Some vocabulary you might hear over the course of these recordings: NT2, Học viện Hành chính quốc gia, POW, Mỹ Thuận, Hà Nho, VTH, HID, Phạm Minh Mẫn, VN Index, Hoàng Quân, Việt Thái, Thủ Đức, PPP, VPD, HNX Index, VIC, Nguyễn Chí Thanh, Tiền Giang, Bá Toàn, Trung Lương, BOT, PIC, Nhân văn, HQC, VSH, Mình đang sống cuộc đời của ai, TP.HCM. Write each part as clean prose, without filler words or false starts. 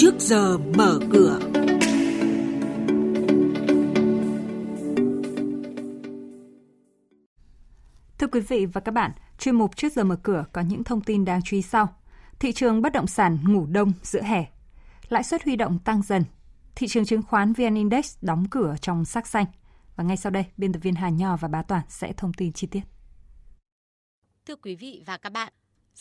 trước giờ mở cửa. Thưa quý vị và các bạn, chuyên mục trước giờ mở cửa có những thông tin đáng chú ý sau. Thị trường bất động sản ngủ đông giữa hè. Lãi suất huy động tăng dần. Thị trường chứng khoán VN Index đóng cửa trong sắc xanh. Và ngay sau đây, biên tập viên Hà Nho và Bá Toàn sẽ thông tin chi tiết. Thưa quý vị và các bạn,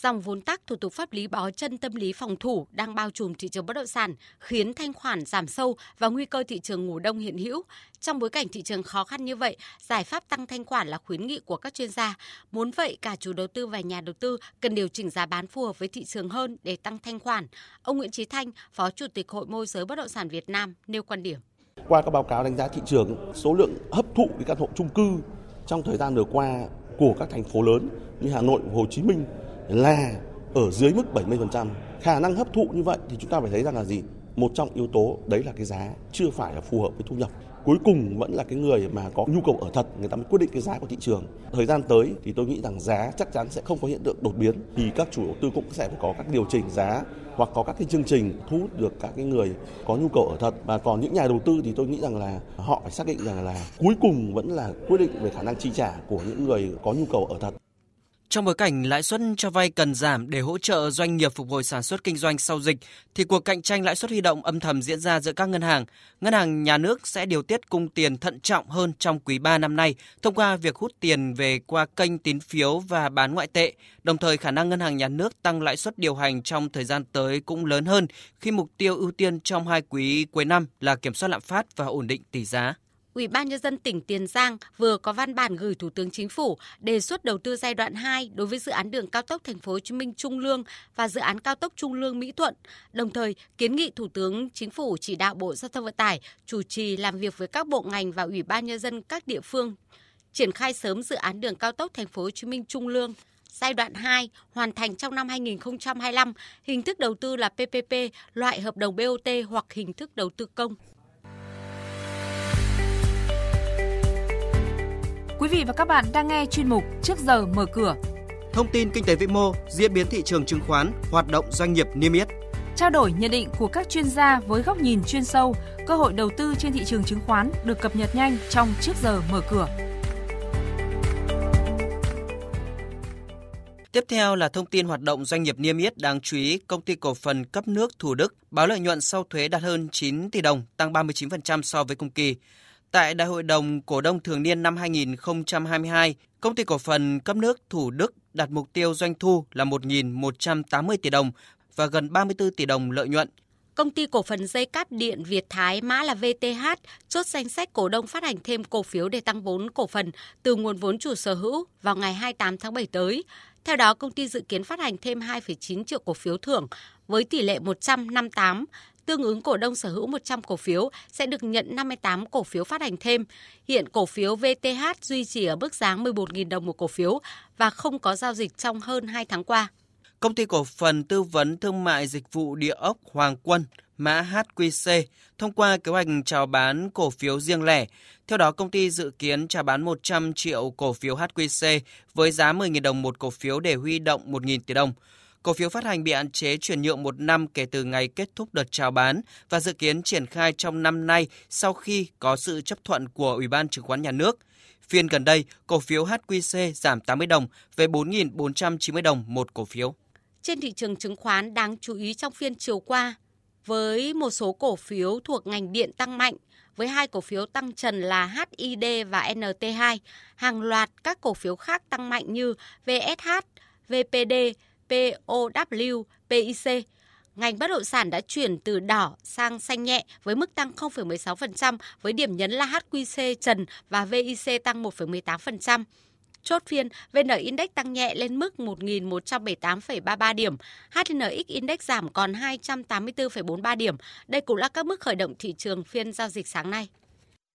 dòng vốn tắc, thủ tục pháp lý bó chân tâm lý phòng thủ đang bao trùm thị trường bất động sản, khiến thanh khoản giảm sâu và nguy cơ thị trường ngủ đông hiện hữu. Trong bối cảnh thị trường khó khăn như vậy, giải pháp tăng thanh khoản là khuyến nghị của các chuyên gia. Muốn vậy, cả chủ đầu tư và nhà đầu tư cần điều chỉnh giá bán phù hợp với thị trường hơn để tăng thanh khoản. Ông Nguyễn Chí Thanh, Phó Chủ tịch Hội Môi giới Bất động sản Việt Nam nêu quan điểm. Qua các báo cáo đánh giá thị trường, số lượng hấp thụ căn hộ chung cư trong thời gian vừa qua của các thành phố lớn như Hà Nội, Hồ Chí Minh là ở dưới mức 70%. Khả năng hấp thụ như vậy thì chúng ta phải thấy rằng là gì? Một trong yếu tố đấy là cái giá chưa phải là phù hợp với thu nhập. Cuối cùng vẫn là cái người mà có nhu cầu ở thật, người ta mới quyết định cái giá của thị trường. Thời gian tới thì tôi nghĩ rằng giá chắc chắn sẽ không có hiện tượng đột biến, thì các chủ đầu tư cũng sẽ phải có các điều chỉnh giá hoặc có các cái chương trình thu hút được các cái người có nhu cầu ở thật. Và còn những nhà đầu tư thì tôi nghĩ rằng là họ phải xác định rằng là cuối cùng vẫn là quyết định về khả năng chi trả của những người có nhu cầu ở thật. Trong bối cảnh lãi suất cho vay cần giảm để hỗ trợ doanh nghiệp phục hồi sản xuất kinh doanh sau dịch, thì cuộc cạnh tranh lãi suất huy động âm thầm diễn ra giữa các ngân hàng. Ngân hàng nhà nước sẽ điều tiết cung tiền thận trọng hơn trong quý 3 năm nay thông qua việc hút tiền về qua kênh tín phiếu và bán ngoại tệ. Đồng thời, khả năng ngân hàng nhà nước tăng lãi suất điều hành trong thời gian tới cũng lớn hơn khi mục tiêu ưu tiên trong hai quý cuối năm là kiểm soát lạm phát và ổn định tỷ giá. Ủy ban Nhân dân tỉnh Tiền Giang vừa có văn bản gửi Thủ tướng Chính phủ đề xuất đầu tư giai đoạn 2 đối với dự án đường cao tốc TP.HCM Trung Lương và dự án cao tốc Trung Lương Mỹ Thuận. Đồng thời, kiến nghị Thủ tướng Chính phủ chỉ đạo Bộ Giao thông Vận tải chủ trì làm việc với các bộ ngành và Ủy ban Nhân dân các địa phương triển khai sớm dự án đường cao tốc TP.HCM Trung Lương giai đoạn 2 hoàn thành trong năm 2025, hình thức đầu tư là PPP, loại hợp đồng BOT hoặc hình thức đầu tư công. Quý vị và các bạn đang nghe chuyên mục Trước giờ mở cửa. Thông tin kinh tế vĩ mô, diễn biến thị trường chứng khoán, hoạt động doanh nghiệp niêm yết. Trao đổi nhận định của các chuyên gia với góc nhìn chuyên sâu, cơ hội đầu tư trên thị trường chứng khoán được cập nhật nhanh trong Trước giờ mở cửa. Tiếp theo là thông tin hoạt động doanh nghiệp niêm yết đáng chú ý. Công ty cổ phần cấp nước Thủ Đức báo lợi nhuận sau thuế đạt hơn 9 tỷ đồng, tăng 39% so với cùng kỳ. Tại Đại hội đồng Cổ đông Thường niên năm 2022, Công ty Cổ phần Cấp nước Thủ Đức đặt mục tiêu doanh thu là 1.180 tỷ đồng và gần 34 tỷ đồng lợi nhuận. Công ty Cổ phần Dây cáp điện Việt Thái, mã là VTH, chốt danh sách cổ đông phát hành thêm cổ phiếu để tăng vốn cổ phần từ nguồn vốn chủ sở hữu vào ngày 28 tháng 7 tới. Theo đó, công ty dự kiến phát hành thêm 2,9 triệu cổ phiếu thưởng với tỷ lệ 158. Tương ứng cổ đông sở hữu 100 cổ phiếu sẽ được nhận 58 cổ phiếu phát hành thêm. Hiện cổ phiếu VTH duy trì ở mức giá 11.000 đồng một cổ phiếu và không có giao dịch trong hơn 2 tháng qua. Công ty cổ phần tư vấn thương mại dịch vụ địa ốc Hoàng Quân, mã HQC, thông qua kế hoạch chào bán cổ phiếu riêng lẻ. Theo đó, công ty dự kiến chào bán 100 triệu cổ phiếu HQC với giá 10.000 đồng một cổ phiếu để huy động 1.000 tỷ đồng. Cổ phiếu phát hành bị hạn chế chuyển nhượng 1 năm kể từ ngày kết thúc đợt chào bán và dự kiến triển khai trong năm nay sau khi có sự chấp thuận của Ủy ban Chứng khoán Nhà nước. Phiên gần đây, cổ phiếu HQC giảm 80 đồng về 4.490 đồng một cổ phiếu. Trên thị trường chứng khoán đáng chú ý trong phiên chiều qua, với một số cổ phiếu thuộc ngành điện tăng mạnh, với 2 cổ phiếu tăng trần là HID và NT2, hàng loạt các cổ phiếu khác tăng mạnh như VSH, VPD, POW, PIC. Ngành bất động sản đã chuyển từ đỏ sang xanh nhẹ với mức tăng 0,16% với điểm nhấn là HQC trần và VIC tăng 1,18%. Chốt phiên, VN Index tăng nhẹ lên mức 1.178,33 điểm, HNX Index giảm còn 284,43 điểm. Đây cũng là các mức khởi động thị trường phiên giao dịch sáng nay.